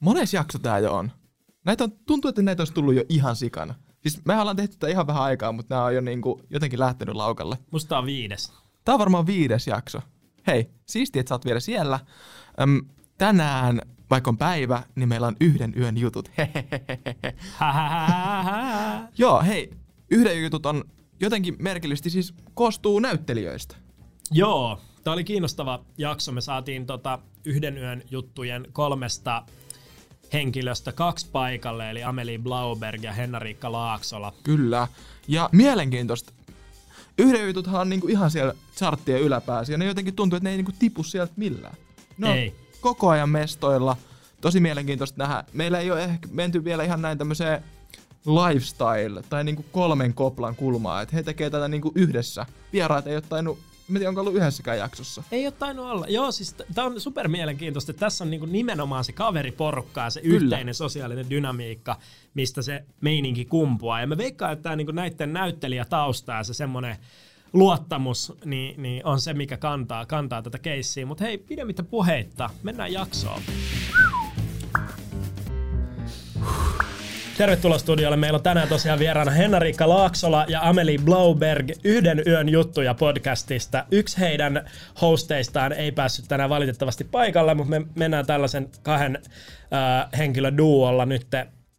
Mones jakso tää jo on. Tuntuu, että näitä olisi tullut jo ihan sikana. Siis me ollaan tehty tätä ihan vähän aikaa, mutta nämä on jo niinku jotenkin lähtenyt laukalle. Musta tää on 5. Tää on varmaan 5 jakso. Hei, siistiä, että sä oot vielä siellä. Tänään, vaikka on päivä, niin meillä on yhden yön jutut. Joo, hei. Yhden yön jutut on jotenkin merkillisesti siis koostuu näyttelijöistä. Joo, tää oli kiinnostava jakso. Me saatiin yhden yön juttujen 3 henkilöstä 2 paikalle, eli Amelie Blauberg ja Henna-Riikka Laaksola. Kyllä, ja mielenkiintoista. Yhden yön jututhan on niinku ihan siellä charttien yläpäässä, ja ne jotenkin tuntuu, että ne ei niinku tipu sieltä millään. No, ei. Koko ajan mestoilla. Tosi mielenkiintoista nähdä. Meillä ei ole ehkä menty vielä ihan näin tämmöiseen lifestyle tai niinku 3 koplan kulmaa, että he tekee tätä niinku yhdessä. Vieraat ei ole tainnut, mä tiedän, onko ollut yhdessäkään jaksossa. Ei ole tainnut olla. Joo, siis tää on super mielenkiintoista, että tässä on niinku nimenomaan se kaveriporukka ja se yhteinen sosiaalinen dynamiikka, mistä se meininki kumpuaa. Ja mä veikkaan, että tää niinku näitten näyttelijätausta ja se semmonen luottamus niin on se, mikä kantaa tätä keissiä. Mutta hei, pidemmittä puheitta. Mennään jaksoon. Tervetuloa studiolle. Meillä on tänään tosiaan vieraana Henna-Riikka Laaksola ja Amelie Blauberg Yhden yön juttuja podcastista. Yksi heidän hosteistaan ei päässyt tänään valitettavasti paikalle, mutta me mennään tällaisen 2 henkilöduolla nyt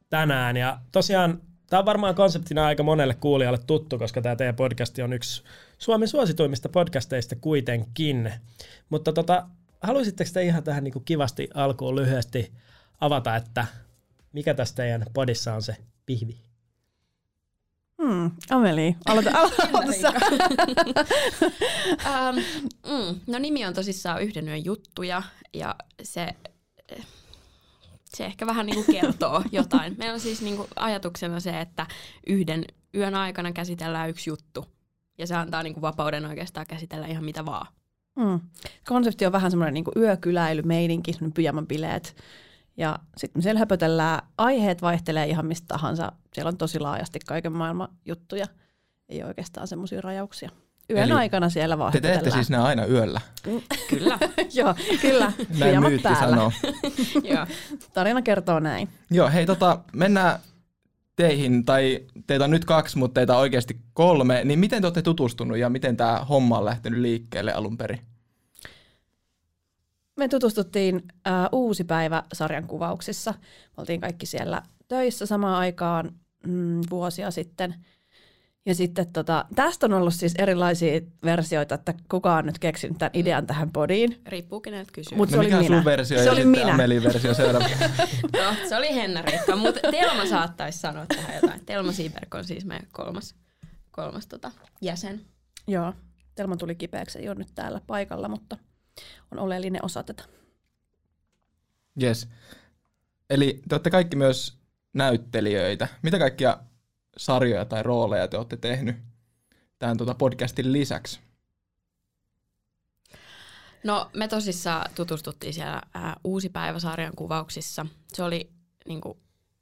tänään. Ja tosiaan tämä on varmaan konseptina aika monelle kuulijalle tuttu, koska tämä teidän podcasti on yksi Suomen suosituimmista podcasteista kuitenkin. Mutta haluaisitteko te ihan tähän niinku kivasti alkuun lyhyesti avata, että mikä tässä teidän podissa on se pihvi? Amelie, aloita sä. No nimi on tosissaan Yhden yön juttuja ja se ehkä vähän niinku kertoo jotain. Meillä on siis niinku ajatuksena se, että yhden yön aikana käsitellään yksi juttu ja se antaa niinku vapauden oikeastaan käsitellä ihan mitä vaan. Konsepti on vähän semmoinen niinku yökyläilymeininki, semmoinen pyjamanbileet. Ja sitten siellä höpötellään, aiheet vaihtelee ihan mistä tahansa. Siellä on tosi laajasti kaiken maailman juttuja. Ei oikeastaan semmoisia rajauksia. Yön eli aikana siellä vaan höpötellään. Te teette siis nämä aina yöllä? Kyllä. Joo, kyllä. Näin myytti sanoo. Tarina kertoo näin. Joo, hei mennään teihin, tai teitä on nyt 2, mutta teitä on oikeasti 3. Niin miten te olette tutustunut ja miten tämä homma on lähtenyt liikkeelle alun perin? Me tutustuttiin Uusi päivä -sarjan kuvauksissa. Me oltiin kaikki siellä töissä samaan aikaan vuosia sitten. Ja sitten tästä on ollut siis erilaisia versioita, että kuka on nyt keksinyt tämän idean tähän podiin. Riippuu keneltä kysyy. Mut se oli minä. Sun versio se oli minä. Amelin versio seuraava. Se oli Henna-Riikka, mutta Telma saattaisi sanoa tähän jotain. Telma Siiberg on siis meidän kolmas jäsen. Joo, Telma tuli kipeäksi, ei ole nyt täällä paikalla, mutta on oleellinen osa tätä. Yes. Eli te olette kaikki myös näyttelijöitä. Mitä kaikkia sarjoja tai rooleja te olette tehnyt tämän podcastin lisäksi? No me tosissaan tutustuttiin siellä Uusi päivä -sarjan kuvauksissa. Se oli niinku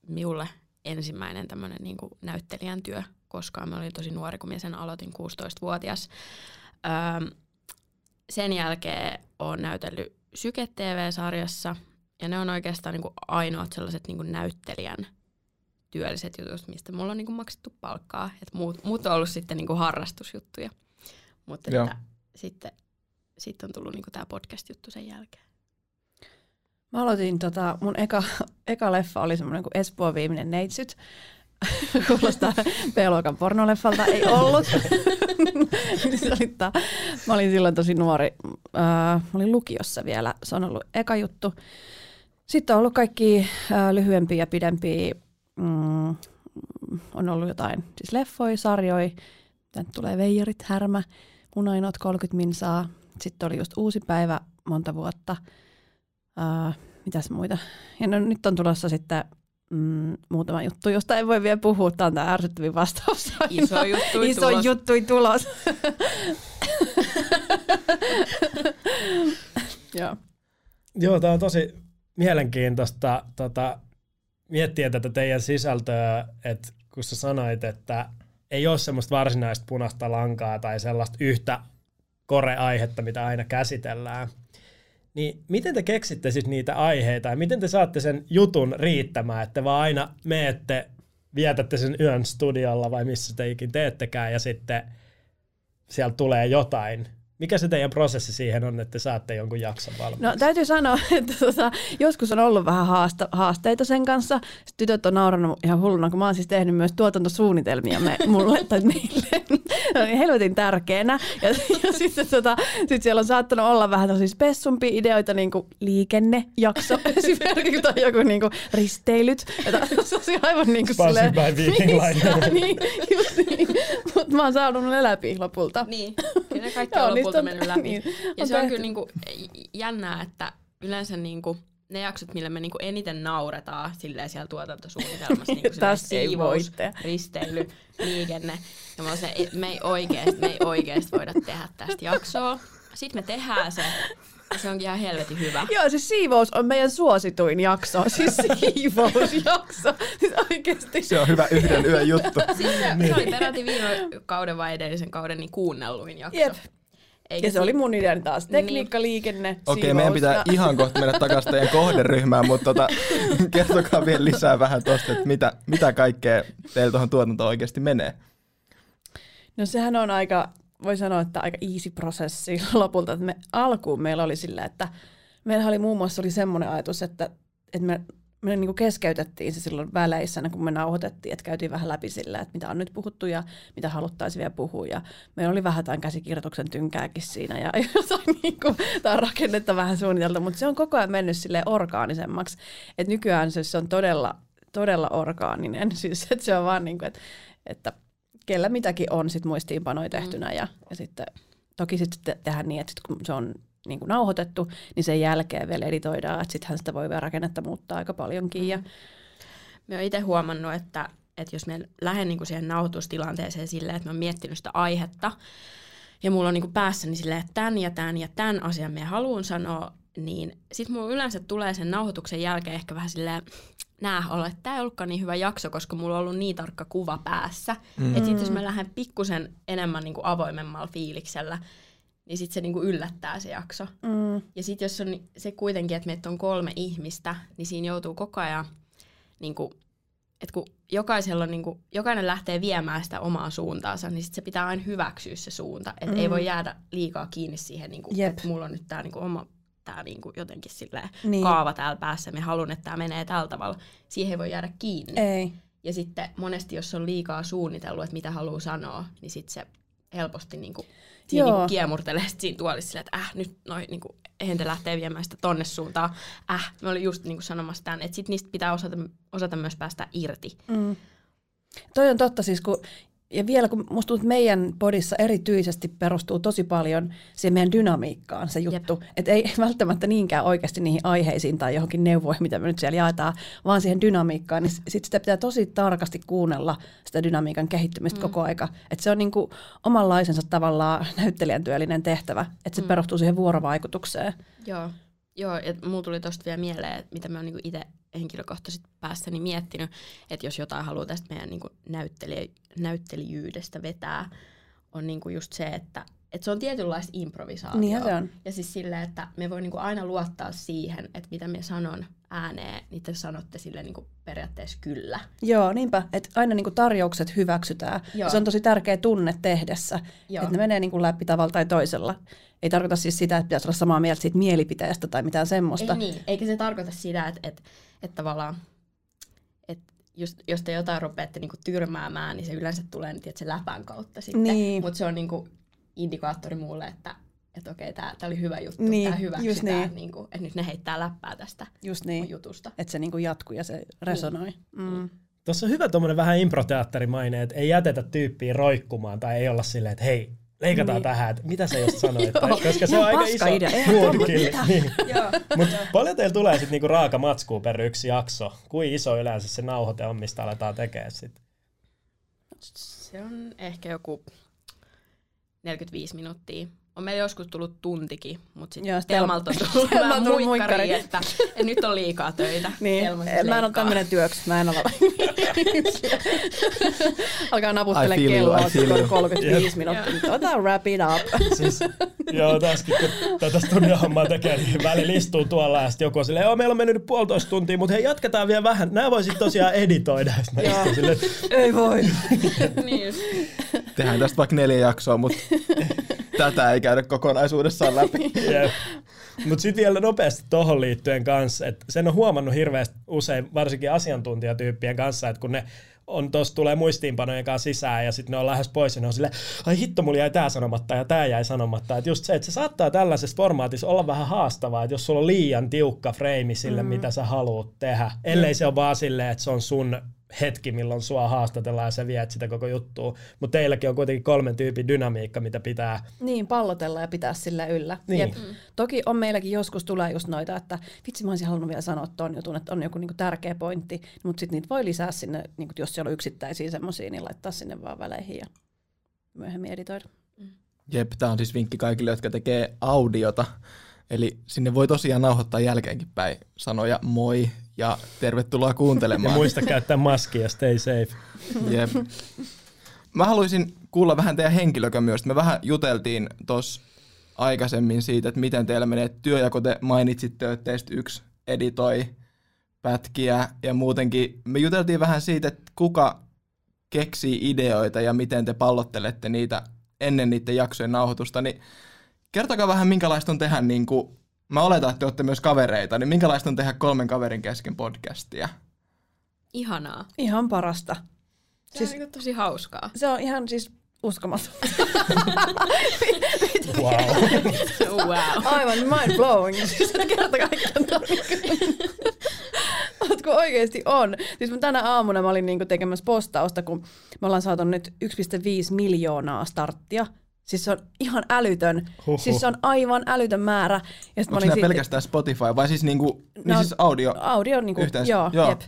minulle ensimmäinen tämmöinen niinku näyttelijän työ, koska mä olin tosi nuori, kun minä sen aloitin, 16-vuotias. Sen jälkeen olen näytellyt Syke TV-sarjassa, ja ne on oikeastaan niinku ainoat sellaiset niinku näyttelijän työlliset jutut, mistä mulla on niinku maksettu palkkaa. Et muut on ollut sitten niinku harrastusjuttuja, mutta sitten on tullut niinku tämä podcast-juttu sen jälkeen. Mä aloitin, mun eka leffa oli semmoinen kuin Espoon viimeinen neitsyt. Kuulostaa B-luokan pornoleffalta, ei ollut. Mä olin silloin tosi nuori. Mä olin lukiossa vielä, se on ollut eka juttu. Sitten on ollut kaikki lyhyempiä ja pidempiä. On ollut jotain siis leffoja, sarjoja. Tänne tulee Veijarit, Härmä, Unainot 30 minsaa. Sitten oli just Uusi päivä monta vuotta. Mitäs muita? Ja no, nyt on tulossa sitten muutama juttu, josta ei voi vielä puhua. Tämä on tämä ärsyttävin vastaus. Iso juttui tulos. Joo, tämä on tosi mielenkiintoista miettiä tätä teidän sisältöä, että kun sä sanoit, että ei ole semmoista varsinaista punaista lankaa tai sellaista yhtä koreaihetta, mitä aina käsitellään, Niin miten te keksitte siis niitä aiheita ja miten te saatte sen jutun riittämään, että vaan aina menette, vietätte sen yön studiolla vai missä te ikin teettekään ja sitten siellä tulee jotain. Mikä se teidän prosessi siihen on, että saatte jonkun jakson valmiiksi? No täytyy sanoa, että joskus on ollut vähän haasteita sen kanssa. Sitten tytöt on naurannut ihan hulluna, kun mä oon siis tehnyt myös tuotantosuunnitelmia mulle tai meille. Helvetin tärkeänä. Ja sitten sit siellä on saattanut olla vähän tosi spessumpia ideoita, niin kuin liikennejakso esimerkiksi, tai joku niin kuin risteilyt. Tosi aivan niin kuin silleen. Sponsored by Viking Line. Niin, just niin. Mutta mä oon saanut ne läpi lopulta. Niin, kyllä kaikki on lopulta mennyt läpi. Niin, ja se on kyllä niin kuin jännää, että yleensä niin kuin ne jaksot, millä me niinku eniten nauretaan silleen siellä tuotantosuunnitelmassa, niinku siivous, risteily, liikenne. Ja mä oon se, me ei oikeesti voida tehdä tästä jaksoa. Sitten me tehdään se. Se onkin ihan helvetin hyvä. Joo, siis siivous on meidän suosituin jakso. Siis siivousjakso. Siis oikeesti. Se on hyvä yhden yön juttu. Siis se oli peräti viime kauden vai edellisen kauden niin kuunnelluin jakso. Jep. Eikä ja se oli mun idea taas. Tekniikka, liikenne, siivous. Okei, meidän pitää ihan kohta mennä takaisin teidän kohderyhmään, mutta kertokaa vielä lisää vähän tuosta, että mitä kaikkea teillä tuohon tuotantoon oikeasti menee. No sehän on aika, voi sanoa, että aika easy prosessi lopulta. Että alkuun meillä oli sillä, että meillä oli muun muassa semmoinen ajatus, että me niinku keskeytettiin se silloin väleissä, kun me nauhoitettiin, että käytiin vähän läpi sillä, että mitä on nyt puhuttu ja mitä haluttaisiin vielä puhua. Ja meillä oli vähän tämän käsikirjoituksen tynkääkin siinä ja jotain niinku, tämän rakennetta vähän suunniteltu, mutta se on koko ajan mennyt silleen orgaanisemmaksi. Et nykyään se on todella orgaaninen, siis että se on vaan niin kuin, että kellä mitäkin on sit muistiinpanoja tehtynä ja sitten toki sitten tehdään niin, että sit kun se on niin kuin nauhoitettu, niin sen jälkeen vielä editoidaan, että sittenhän sitä voi vielä rakennetta muuttaa aika paljonkin. Mm. Ja mä oon itse huomannut, että jos mä lähden niin kuin siihen nauhoitustilanteeseen silleen, että mä oon miettinyt sitä aihetta, ja mulla on niin kuin päässäni silleen, että tämän asian mä haluan sanoa, niin sit mulla yleensä tulee sen nauhoituksen jälkeen ehkä vähän silleen, että tämä ei ollutkaan niin hyvä jakso, koska mulla on ollut niin tarkka kuva päässä, että sitten jos mä lähden pikkusen enemmän niin kuin avoimemmalla fiiliksellä, niin sitten se niinku yllättää se jakso. Mm. Ja sitten jos on se kuitenkin, että meitä on 3 ihmistä, niin siinä joutuu koko ajan, niinku, että kun jokaisella on, niinku, jokainen lähtee viemään sitä omaa suuntaansa, niin sitten se pitää aina hyväksyä se suunta. Että ei voi jäädä liikaa kiinni siihen, niinku, että mulla on nyt tämä niinku, oma tää, niinku, jotenkin silleen, kaava täällä päässä. Me haluan, että tämä menee tällä tavalla. Siihen ei voi jäädä kiinni. Ei. Ja sitten monesti, jos on liikaa suunnitellut, että mitä haluaa sanoa, niin sitten se helposti niinku kiemurtelee siinä tuolissa silleen, että nyt noi niinku hentä lähtee viemään sitä tonne suuntaan. Me olin just niinku sanomassa tämän, että sit niistä pitää osata myös päästä irti. Mm. Toi on totta siis, ja vielä kun musta tuntuu, että meidän podissa erityisesti perustuu tosi paljon siihen meidän dynamiikkaan se juttu. Että ei välttämättä niinkään oikeasti niihin aiheisiin tai johonkin neuvoihin, mitä me nyt siellä jaetaan, vaan siihen dynamiikkaan. Niin sit sitä pitää tosi tarkasti kuunnella sitä dynamiikan kehittymistä koko aika. Että se on niinku omanlaisensa tavallaan näyttelijän työllinen tehtävä. Että se perustuu siihen vuorovaikutukseen. Joo, ja mulla tuli tosta vielä mieleen, mitä mä oon niinku itse henkilökohtaisesti päässäni miettinyt, että jos jotain haluaa tästä meidän niinku näyttelijyydestä vetää, on niinku just se, että se on tietynlaista improvisaatiota. Niin se on. Ja siis silleen, että me voi niinku aina luottaa siihen, että mitä me sanon ääneen, niin te sanotte sille niinku periaatteessa kyllä. Joo, niinpä. Että aina niinku tarjoukset hyväksytään. Se on tosi tärkeä tunne tehdessä, että ne menee niinku läpi tavalla tai toisella. Ei tarkoita siis sitä, että pitäisi olla samaa mieltä siitä mielipiteestä tai mitään semmoista. Ei niin, eikä se tarkoita sitä, että tavallaan, että jos te jotain rupeatte niinku tyrmäämään, niin se yleensä tulee se läpän kautta sitten. Niin. Mutta se on niinku indikaattori mulle, että okei, tämä oli hyvä juttu, niin, tämä hyväksytään, niinku, että nyt ne heittää läppää tästä niin, jutusta. Että se niinku jatkuu ja se resonoi. Mm. Tuossa on hyvä tuommoinen vähän improteatterimainen, että ei jätetä tyyppiä roikkumaan tai ei olla silleen, että hei, leikataan tähän, että mitä sä just sanoit, koska se on aika iso muodikilli. Mutta paljon teillä tulee sitten niinku raaka matskuu per yksi jakso? Kuin iso yleensä se nauhoite on, mistä aletaan tekemään sitten? Se on ehkä joku 45 minuuttia On meillä joskus tullut tuntikin, mutta sitten Telmalta on tullut vähän muikkari, että nyt on liikaa töitä. Niin. Mä en ole tämmöinen työksi, mä en ole. Alkaa napustella kelloa, on 35 minuuttia. Nyt otetaan wrap it up. Siis, joo, tässäkin kun tätä studiohommaa tekee, niin välillä istuu tuolla ja sitten joku on silleen, joo, meillä on mennyt 1,5 tuntia, mutta hei, jatketaan vielä vähän. Nämä voi sitten tosiaan editoida. Silleen, ei voi. Niin. Tehdään tästä vaikka 4 jaksoa, mutta... Tätä ei käydä kokonaisuudessaan läpi. Yeah. Mutta sitten vielä nopeasti tuohon liittyen kanssa, että sen on huomannut hirveästi usein, varsinkin asiantuntijatyyppien kanssa, että kun ne on tuossa tulee muistiinpanojen kanssa sisään ja sitten ne on lähes pois ja ne on silleen, ai hitto, mulla jäi tää sanomatta ja tää jäi sanomatta. Että just se, että se saattaa tällaisessa formaatissa olla vähän haastavaa, että jos sulla on liian tiukka freimi sille, mitä sä haluat tehdä, ellei se ole vaan silleen, että se on sun hetki, milloin sua haastatellaan ja sä viet sitä koko juttua. Mutta teilläkin on kuitenkin 3 tyypin dynamiikka, mitä pitää... Niin, pallotella ja pitää sillä yllä. Niin. Toki on meilläkin joskus tulee just noita, että vitsi mä olisin halunnut vielä sanoa tuon jutun, että on joku niinku tärkeä pointti, mutta sitten niitä voi lisää sinne, niinku, jos siellä on yksittäisiä semmosia, niin laittaa sinne vaan väleihin ja myöhemmin editoida. Jep, tää on siis vinkki kaikille, jotka tekee audiota. Eli sinne voi tosiaan nauhoittaa jälkeenkin päin sanoja moi ja tervetuloa kuuntelemaan. Ja muista käyttää maskia, stay safe. Jep. Mä haluaisin kuulla vähän teidän henkilökämyöstä. Me vähän juteltiin tuossa aikaisemmin siitä, että miten teillä menee työjako. Te mainitsitte, että teistä yksi editoi pätkiä ja muutenkin. Me juteltiin vähän siitä, että kuka keksii ideoita ja miten te pallottelette niitä ennen niiden jaksojen nauhoitusta. Niin kertokaa vähän, minkälaista on tehdä, niin kuin, mä oletan, että te olette myös kavereita, niin minkälaista on tehdä 3 kaverin kesken podcastia? Ihanaa. Ihan parasta. Se siis, on niin tosi hauskaa. Se on ihan siis uskomatonta. Wow. Aivan mind blowing. Siis kertokaa ikään kun oikeasti on. Siis tänä aamuna mä olin niinku tekemässä postausta, kun me ollaan saatu nyt 1,5 miljoonaa starttia. Siis se on ihan älytön. Huhhuh. Siis se on aivan älytön määrä. Onko nämä pelkästään Spotify vai siis, niinku, no, niin siis audio? Audio niinku, yhteensä. Joo. Jep.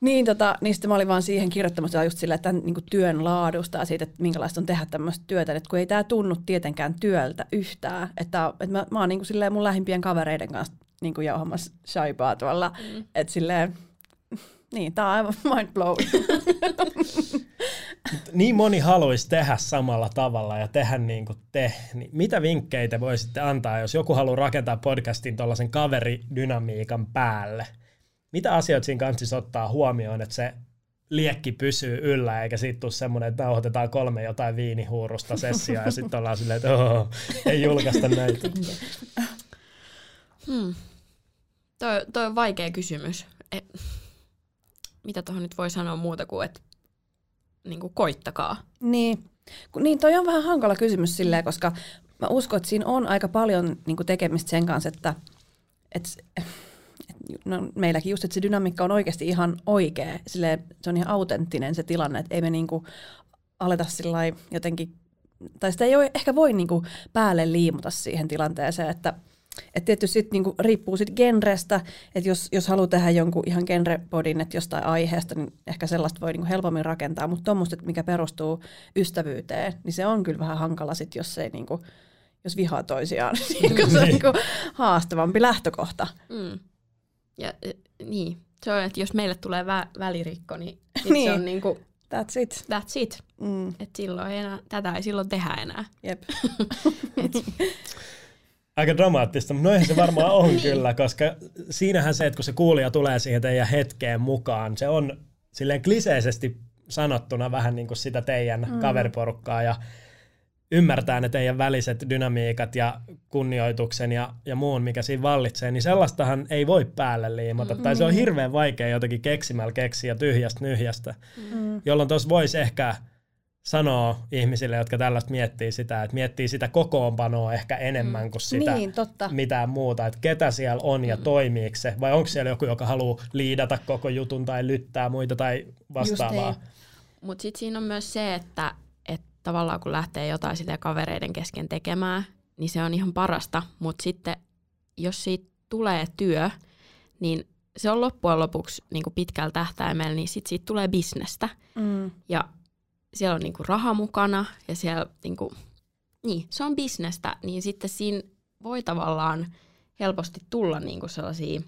Niin, niin sitten mä olin vaan siihen kirjoittamassa just sillä, että tämän niin kuin työn laadusta ja siitä, että minkälaista on tehdä tämmöistä työtä. Että kun ei tää tunnu tietenkään työltä yhtään. Että mä oon niin kuin silleen mun lähimpien kavereiden kanssa niin kuin jauhamassa shaibaa tuolla. Että silleen... Niin, tää on aivan mind blown. Niin moni haluaisi tehdä samalla tavalla ja tehdä niin kuin te. Niin mitä vinkkejä te voisitte antaa, jos joku haluaa rakentaa podcastin tuollaisen kaveridynamiikan päälle? Mitä asioita siinä kanssa ottaa huomioon, että se liekki pysyy yllä, eikä siitä tule semmoinen, että nauhoitetaan 3 jotain viinihuurusta sessioa ja sitten ollaan silleen, että ei julkaista näitä. Toi on vaikea kysymys. Mitä tuohon nyt voi sanoa muuta kuin, että niinku koittakaa? Niin, toi on vähän hankala kysymys silleen, koska mä uskon, että siinä on aika paljon niinku tekemistä sen kanssa, että meilläkin just, että se dynamiikka on oikeasti ihan oikea. Silleen, se on ihan autenttinen se tilanne, että ei me niinku aleta sillai jotenkin, tai sitä ei ehkä voi niinku päälle liimuta siihen tilanteeseen, että et tietysti sit niinku riippuu sit genrestä, että jos haluaa tehdä jonkun ihan genrepodin, että jostain aiheesta, niin ehkä sellaista voi niinku helpommin rakentaa, mutta tuommoista, mikä perustuu ystävyyteen, niin se on kyllä vähän hankala sit, jos vihaa toisiaan, niin se on niinku haastavampi lähtökohta. Ja niin, se on, että jos meille tulee välirikko, niin se on niinku... That's it. Et silloin tätä ei silloin tehdä enää. Jep. Aika dramaattista, mutta noihän se varmaan on kyllä, koska siinähän se, että kun se kuulija tulee siihen teidän hetkeen mukaan, se on silleen kliseisesti sanottuna vähän niin kuin sitä teidän kaveriporukkaa ja ymmärtää ne teidän väliset dynamiikat ja kunnioituksen ja muun, mikä siinä vallitsee, niin sellaistahan ei voi päälle liimata. Tai se on hirveän vaikea jotenkin keksimällä keksiä tyhjästä nyhjästä, jolloin tuossa voisi ehkä... sanoo ihmisille, jotka tällaista miettii sitä, että miettii sitä kokoonpanoa ehkä enemmän kuin sitä mitään muuta, että ketä siellä on ja toimiiko se, vai onko siellä joku, joka haluaa liidata koko jutun tai lyttää muita tai vastaavaa. Mutta sitten siinä on myös se, että tavallaan kun lähtee jotain silleen kavereiden kesken tekemään, niin se on ihan parasta, mutta sitten jos siitä tulee työ, niin se on loppujen lopuksi niin kuin pitkällä tähtäimellä, niin sitten siitä tulee bisnestä. Ja siellä on niinku raha mukana ja siellä niinku niin, se on bisnestä, niin sitten siinä voi tavallaan helposti tulla niinku sellaisia,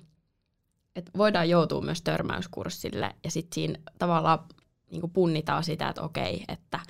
että voidaan joutua myös törmäyskurssille ja sitten siinä tavallaan niinku punnitaan sitä, että okei, että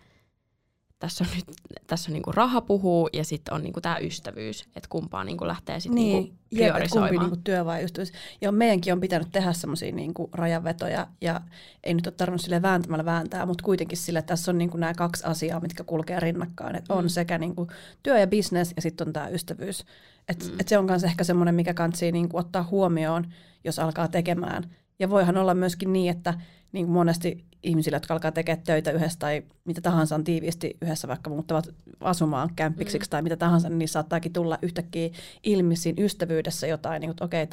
tässä on niinku raha puhuu ja sitten on niinku tämä ystävyys, että kumpaa niinku lähtee sitten niinku priorisoimaan. Kumpi niinku työ vai ystävyys. Ja meidänkin on pitänyt tehdä semmoisia niinku rajanvetoja ja ei nyt ole tarvinnut sille vääntämällä vääntää, mutta kuitenkin sille, että tässä on niinku nämä kaksi asiaa, mitkä kulkee rinnakkain. Et on sekä niinku työ ja business ja sitten on tämä ystävyys. Että et se on myös ehkä semmoinen, mikä kannattaa niinku ottaa huomioon, jos alkaa tekemään. Ja voihan olla myöskin niin, että niin monesti ihmisillä, jotka alkaa tekemään töitä yhdessä tai mitä tahansa on tiiviisti yhdessä, vaikka muuttavat asumaan kämppiksiksi tai mitä tahansa, niin saattaakin tulla yhtäkkiä ilmi siinä ystävyydessä jotain, niin että okei,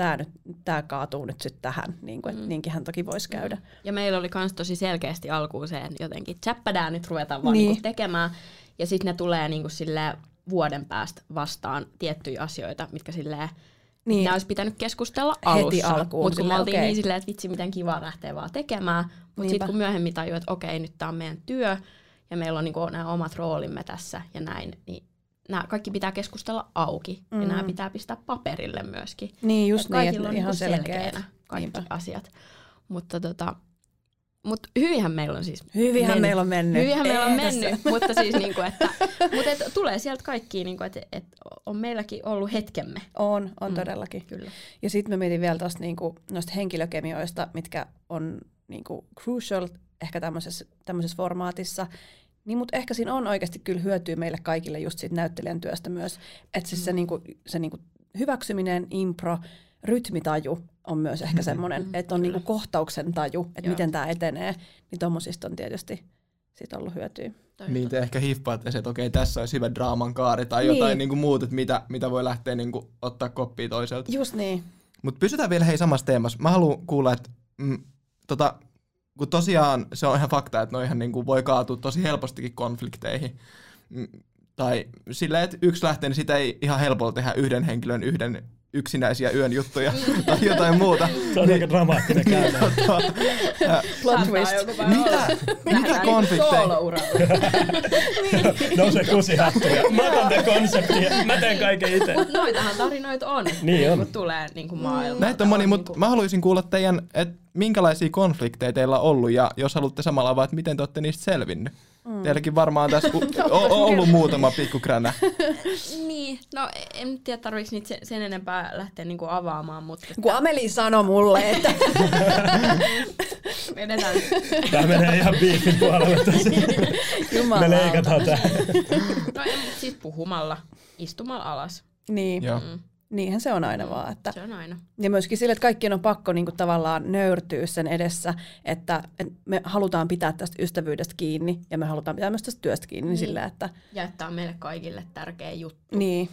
tämä kaatuu nyt sitten tähän, niin kuin, että niinkinhän toki voisi käydä. Ja meillä oli myös tosi selkeästi alkuun se, että jotenkin tsäppädään nyt ruvetaan vaan niin tekemään, ja sitten ne tulee niin kuin silleen vuoden päästä vastaan tiettyjä asioita, mitkä silleen, niin. Nämä olisi pitänyt keskustella alussa, mutta kun me oltiin niin silleen, että vitsi miten kivaa lähtee vaan tekemään, mutta sitten kun myöhemmin tajuu, että okei, nyt tämä on meidän työ ja meillä on niinku nämä omat roolimme tässä ja näin, niin nämä kaikki pitää keskustella auki ja nämä pitää pistää paperille myöskin. Niin just niin, että on ihan selkeänä kaikki asiat. Mutta hyvinhän meillä on siis mennyt. Hyvinhän meillä on mennyt, mutta siis niinku, että tulee sieltä kaikki niinku, että et on meilläkin ollut hetkemme. On todellakin. Kyllä. Ja sitten mä mietin vielä tosta niinku noista henkilökemioista, mitkä on niinku crucial ehkä tämmöisessä formaatissa. Niin, mutta ehkä siinä on oikeasti kyllä hyötyä meille kaikille just siitä näyttelijän työstä myös. Että siis se niinku hyväksyminen, impro, rytmitaju on myös ehkä semmoinen, että on niinku kohtauksen taju, että miten tämä etenee, niin tommosista on tietysti siitä ollut hyötyä. Niin, te ehkä hiffaatte se, että okei, tässä olisi hyvä draaman kaari tai jotain niinku muuta, että mitä voi lähteä niinku ottaa koppia toiselta. Just niin. Mutta pysytään vielä samassa teemassa. Mä haluan kuulla, että kun tosiaan se on ihan fakta, että noihan niinku voi kaatua tosi helpostikin konflikteihin. Tai silleen, että yksi lähtee, niin sitä ei ihan helpolla tehdä yhden henkilön yksinäisiä yön juttuja tai jotain muuta. Se on aika dramaattinen käydä. Plot twist. Mitä konflikteja? No se kusi hattuja. Mä otan tämän konseptin. Mä teen kaiken itse. Mutta noitahan tarinoita on. Niin on. Tulee niinku maailmaan. Näitä on moni, mutta mä haluaisin kuulla teidän, että minkälaisia konflikteja teillä on ollut ja jos haluatte samalla avaa, että miten te olette niistä selvinnyt. Teilläkin varmaan tässä on ollut muutama pikkukränä. Niin, no en tiedä tarvitsi niitä sen enempää lähteä niinku avaamaan, mutta... Kun Amelie sanoi mulle, että... Menetään. Tämä menee ihan biifin puolelle tässä. Jumala. Me leikataan tämä. No en, siis puhumalla, istumalla alas. Niin. Joo. Niinhän se on aina vaan. Että se on aina. Ja myöskin sille, että kaikkien on pakko niin kuin, tavallaan nöyrtyä sen edessä, että me halutaan pitää tästä ystävyydestä kiinni ja me halutaan pitää myös tästä työstä kiinni. Niin. Sillä, että... Ja että on meille kaikille tärkeä juttu. Niin.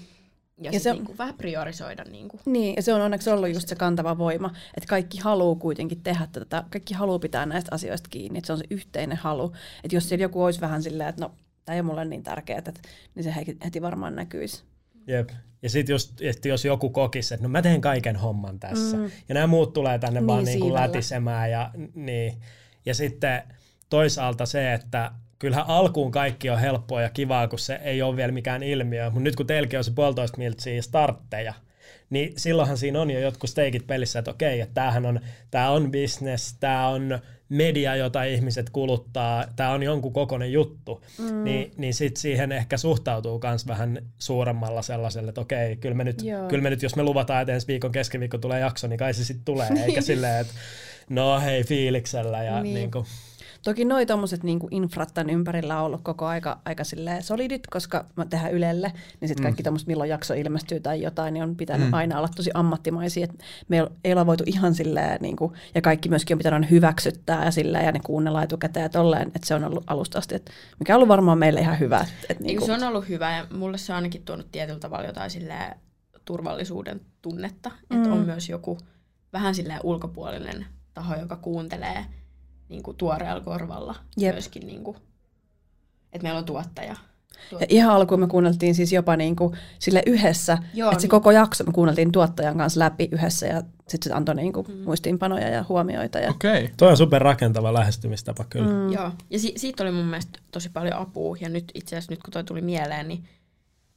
Ja se on... niin kuin, vähän priorisoida. Niin, kuin. Niin, ja se on onneksi ollut just se kantava voima, että kaikki haluaa kuitenkin tehdä tätä, kaikki haluaa pitää näistä asioista kiinni, että se on se yhteinen halu. Että jos siellä joku olisi vähän silleen, että no, tämä ei ole mulle niin tärkeää, niin se heti varmaan näkyisi. Jep. Ja sitten jos joku kokisi, että no mä teen kaiken homman tässä. Ja nämä muut tulee tänne niin, vaan niinku lätisemään. Ja sitten toisaalta se, että kyllähän alkuun kaikki on helppoa ja kivaa, kun se ei ole vielä mikään ilmiö. Mutta nyt kun teilläkin on se 1,5 miltsiä startteja, niin silloinhan siinä on jo jotkut steikit pelissä, että okei, että tää on business, tää on media, jota ihmiset kuluttaa, tää on jonkun kokoinen juttu, niin sit siihen ehkä suhtautuu kans vähän suuremmalla sellaiselle, että okei, kyllä me nyt, jos me luvataan, että ensi viikon keskiviikko tulee jakso, niin kai se sit tulee, eikä silleen, että no hei fiiliksellä ja niinku. Toki noi tommoset niinku infrat tän ympärillä on ollut koko aika silleen solidit, koska mä tehdään Ylelle, niin sit kaikki tommoset milloin jakso ilmestyy tai jotain, niin on pitänyt aina olla tosi ammattimaisia, että me ei olla voitu ihan silleen niinku, ja kaikki myöskin on pitänyt hyväksyttää ja silleen, ja ne kuunnellaan etukäteen ja tolleen, että se on ollut alusta asti, että mikä on ollut varmaan meille ihan hyvä. Et niinku. Se on ollut hyvä, ja mulle se on ainakin tuonut tietyllä tavalla jotain silleen turvallisuuden tunnetta, että on myös joku vähän silleen ulkopuolinen taho, joka kuuntelee niinku tuoreella korvalla myöskin, niinku, että meillä on tuottaja. Ja ihan alkuun me kuunneltiin siis jopa niinku sille yhdessä, että se koko jakso me kuunneltiin tuottajan kanssa läpi yhdessä ja sitten se antoi niinku muistiinpanoja ja huomioita. Ja... Okei, toi on super rakentava lähestymistapa kyllä. Joo, ja siitä oli mun mielestä tosi paljon apua ja nyt itse asiassa nyt kun toi tuli mieleen, niin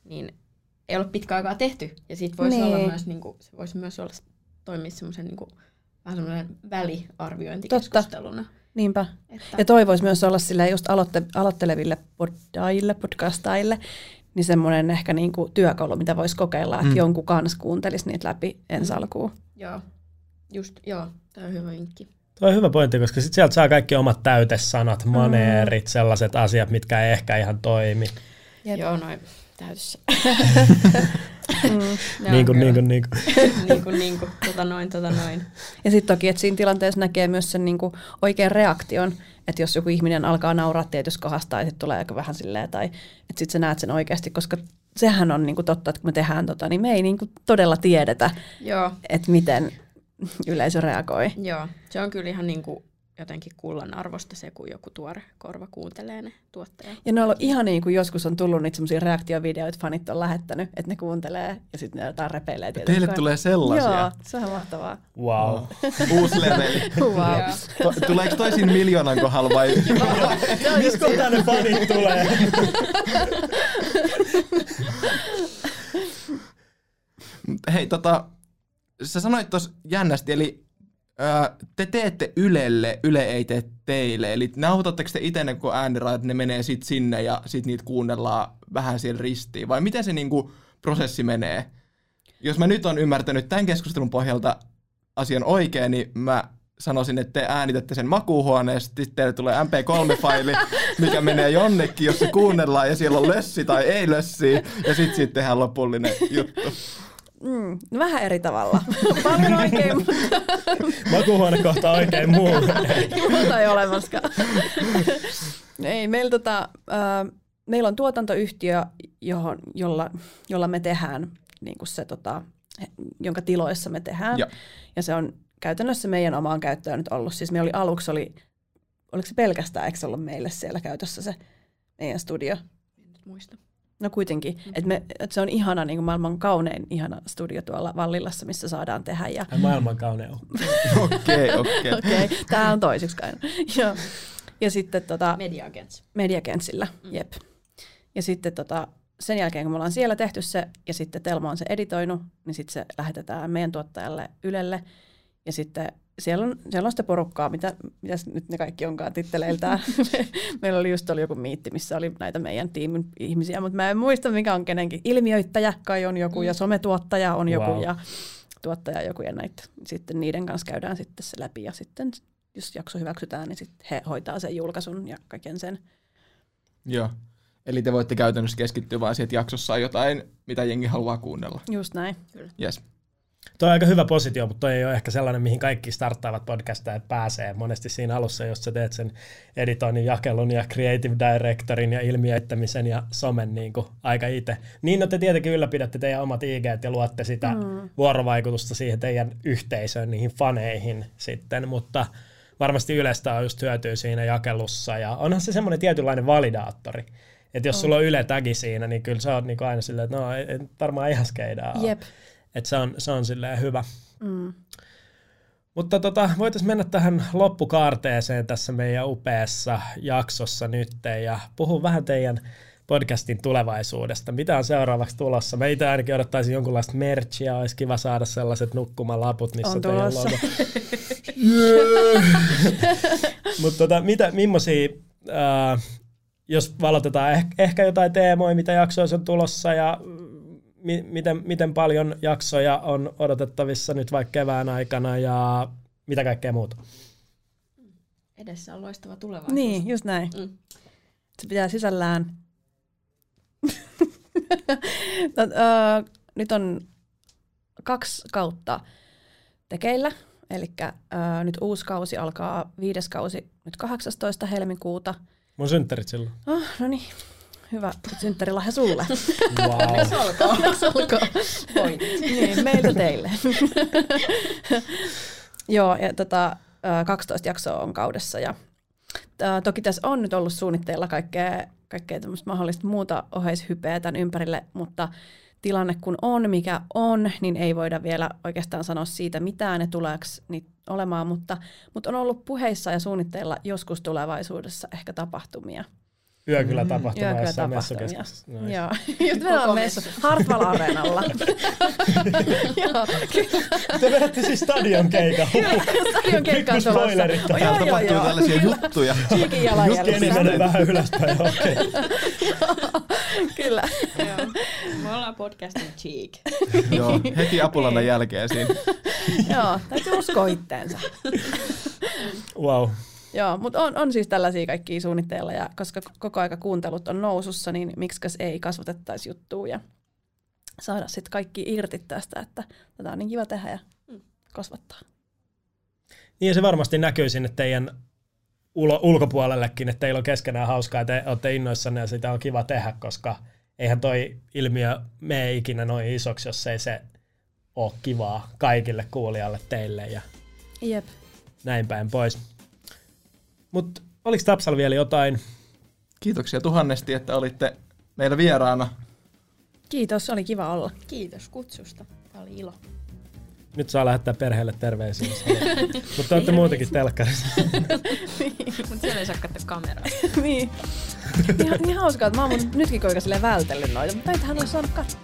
niin ei ole pitkä aikaa tehty. Ja siitä voisi olla myös, niin kuin, se voisi myös olla, toimia semmoisen niin kuin, vähän semmoinen väliarviointikeskusteluna. Totta. Niinpä. Että. Ja toi voisi myös olla silleen just aloitteleville podcastaille, niin semmoinen ehkä niin kuin työkalu, mitä voisi kokeilla, että jonkun kanssa kuuntelisi niitä läpi ensi alkuun. Joo, just joo, tämä on hyvä vinkki. Tuo on hyvä pointti, koska sit sieltä saa kaikki omat täytesanat, maneerit, sellaiset asiat, mitkä ei ehkä ihan toimi. Jep. Joo, noin täytössä. Niin kuin. Ja sitten toki, että siinä tilanteessa näkee myös sen niinku oikean reaktion, että jos joku ihminen alkaa nauraa tietystä kohdasta, ja sitten tulee aika vähän silleen, tai että sitten sä näet sen oikeasti, koska sehän on niinku totta, että kun me tehdään tota, niin me ei niinku todella tiedetä, että miten yleisö reagoi. Joo, se on kyllä ihan niinku jotenkin kullan arvosta se, kun joku tuore korva kuuntelee ne tuottajat. Ja ne on ollut ihan niin kuin joskus on tullut niitä semmoisia reaktiovideoita, fanit on lähettänyt, että ne kuuntelee ja sitten ne jotain repeilee tietysti. Teille tulee sellaisia? Joo, se on mahtavaa. Wow. Uusi leveli. Wow. Tuleeko toisin miljoonan kohdalla vai? Mistä kohtaa ne fanit tulee? Hei, sä sanoit tossa jännästi, eli te teette Ylelle, Yle ei tee teille. Eli nautatteko te itse, kun äänirajat ne menee sit sinne ja sit niitä kuunnellaan vähän siellä ristiin? Vai miten se niinku prosessi menee? Jos mä nyt on ymmärtänyt tämän keskustelun pohjalta asian oikein, niin mä sanoisin, että te äänitätte sen makuuhuoneessa, sitten teille tulee MP3-faili, mikä menee jonnekin, jos se kuunnellaan ja siellä on lössi tai ei lössi, ja sit siitä tehdään lopullinen juttu. No vähän eri tavalla. Paljon oikein, mutta... Makuuhuone kohtaa oikein muu. Muuta ei olemaskaan. Ei, meillä on tuotantoyhtiö, jolla me tehdään, niin kuin se, jonka tiloissa me tehdään. Ja se on käytännössä meidän omaan käyttöön nyt ollut. Siis me oliko se pelkästään, eikö se ollut meille siellä käytössä se meidän studio? En nyt muista. No kuitenkin, että se on ihana, niin kuin maailman kaunein ihana studio tuolla Vallilassa, missä saadaan tehdä. Ja... maailman kaunein on. Okei. Tämä on toiseksi aina. Ja sitten Mediagentsillä, jep. Ja sitten sen jälkeen, kun me ollaan siellä tehty se, ja sitten Telma on se editoinut, niin sitten se lähetetään meidän tuottajalle Ylelle. Ja sitten siellä on sitä porukkaa, mitä nyt ne kaikki onkaan titteleiltään. Meillä oli just joku miitti, missä oli näitä meidän tiimin ihmisiä, mutta mä en muista, mikä on kenenkin. Ilmiöittäjä kai on joku ja sometuottaja on joku ja tuottaja joku ja näitä. Sitten niiden kanssa käydään sitten se läpi ja sitten jos jakso hyväksytään, niin sitten he hoitaa sen julkaisun ja kaiken sen. Joo, eli te voitte käytännössä keskittyä vaan siihen, että jaksossa on jotain, mitä jengi haluaa kuunnella. Just näin. Kyllä. Yes. Tuo on aika hyvä positio, mutta toi ei ole ehkä sellainen, mihin kaikki starttaavat podcastajat pääsee. Monesti siinä alussa, jos sä teet sen editoinnin, jakelun ja creative directorin ja ilmiöittämisen ja somen niin kuin aika itse. Niin, no te tietenkin ylläpidätte teidän omat IG:t ja luotte sitä vuorovaikutusta siihen teidän yhteisöön, niihin faneihin sitten, mutta varmasti Ylestä on just hyötyä siinä jakelussa ja onhan se semmoinen tietynlainen validaattori. Että jos sulla on Yle-tagi siinä, niin kyllä sä oot niin aina silleen, että no ei varmaan ihan skeidaa ole. Jep. Että se on silleen hyvä. Mm. Mutta voitaisiin mennä tähän loppukaarteeseen tässä meidän upeassa jaksossa nyt ja puhun vähän teidän podcastin tulevaisuudesta. Mitä on seuraavaksi tulossa? Mä itse ainakin odottaisin jonkunlaista merchia. Olisi kiva saada sellaiset nukkumalaput, missä on teidän logo. Mutta millaisia... jos valotetaan ehkä jotain teemoja, mitä jaksoissa on tulossa ja... Miten paljon jaksoja on odotettavissa nyt vaikka kevään aikana ja mitä kaikkea muuta? Edessä on loistava tulevaisuus. Niin, just näin. Mm. Se pitää sisällään. Nyt on 2 kautta tekeillä. Elikkä nyt uusi kausi alkaa, 5. kausi nyt 18. helmikuuta. Mun synttärit silloin. Oh, no niin. Hyvä synttärilahja sulle. Wow. Onneksi olkoon. Niin, meiltä teille. Joo, ja 12 jaksoa on kaudessa. Ja, toki tässä on nyt ollut suunnitteilla kaikkea mahdollista muuta oheishypeä tämän ympärille, mutta tilanne kun on, mikä on, niin ei voida vielä oikeastaan sanoa siitä mitään, ne tuleeko niitä olemaan, mutta on ollut puheissa ja suunnitteilla joskus tulevaisuudessa ehkä tapahtumia. Yökylätapahtuma jossain messukeskuksessa. Joo, just meillä on messu. Hartwall-areenalla. Joo, kyllä. Te vedätte siis stadion keikan. Stadion keikan on tulossa. Spoilerit. Täällä tapahtuu tällaisia juttuja. Cheekin jalanjäljissä. Just eniten vähän ylöspäin. Kyllä. Me ollaan podcastin Cheek. Joo, heti Apulannan jälkeen siinä. Joo, täytyy uskoa itteensä. Wow. Joo, mutta on siis tällaisia kaikkia suunnitteilla, ja koska koko aika kuuntelut on nousussa, niin miksikäs ei kasvatettaisi juttua ja saada sitten kaikki irti tästä, että tätä on niin kiva tehdä ja kasvattaa. Niin, ja se varmasti näkyy sinne teidän ulkopuolellekin, että teillä on keskenään hauskaa ja te olette innoissanne ja sitä on kiva tehdä, koska eihän toi ilmiö mene ikinä noin isoksi, jos ei se ole kivaa kaikille kuulijalle teille ja jep, näin päin pois. Mutta oliko Tapsalla vielä jotain? Kiitoksia tuhannesti, että olitte meillä vieraana. Kiitos, oli kiva olla. Kiitos kutsusta, tämä oli ilo. Nyt saa lähettää perheelle terveisiä. Mutta olette muutenkin telkkarissa. Mutta siellä ei saa katsoa kameraa. Niin. Niin hauskaa, että mä oon nytkin koika vältellyt noita, mutta näitähän on saanut katsoa.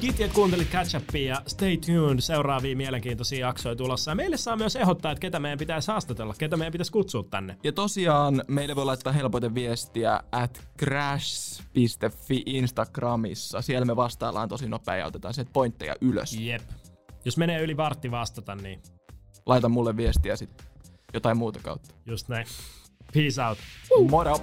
Kiitos, että kuuntelit Catch Upia ja stay tuned. Seuraavia mielenkiintoisia jaksoja tulossa. Ja meille saa myös ehdottaa, että ketä meidän pitäisi haastatella, ketä meidän pitäisi kutsua tänne. Ja tosiaan meille voi laittaa helpoiten viestiä @krash.fi Instagramissa. Siellä me vastaillaan tosi nopea ja otetaan sieltä pointteja ylös. Jep. Jos menee yli vartti vastata, niin laita mulle viestiä sitten jotain muuta kautta. Just näin. Peace out. Moro!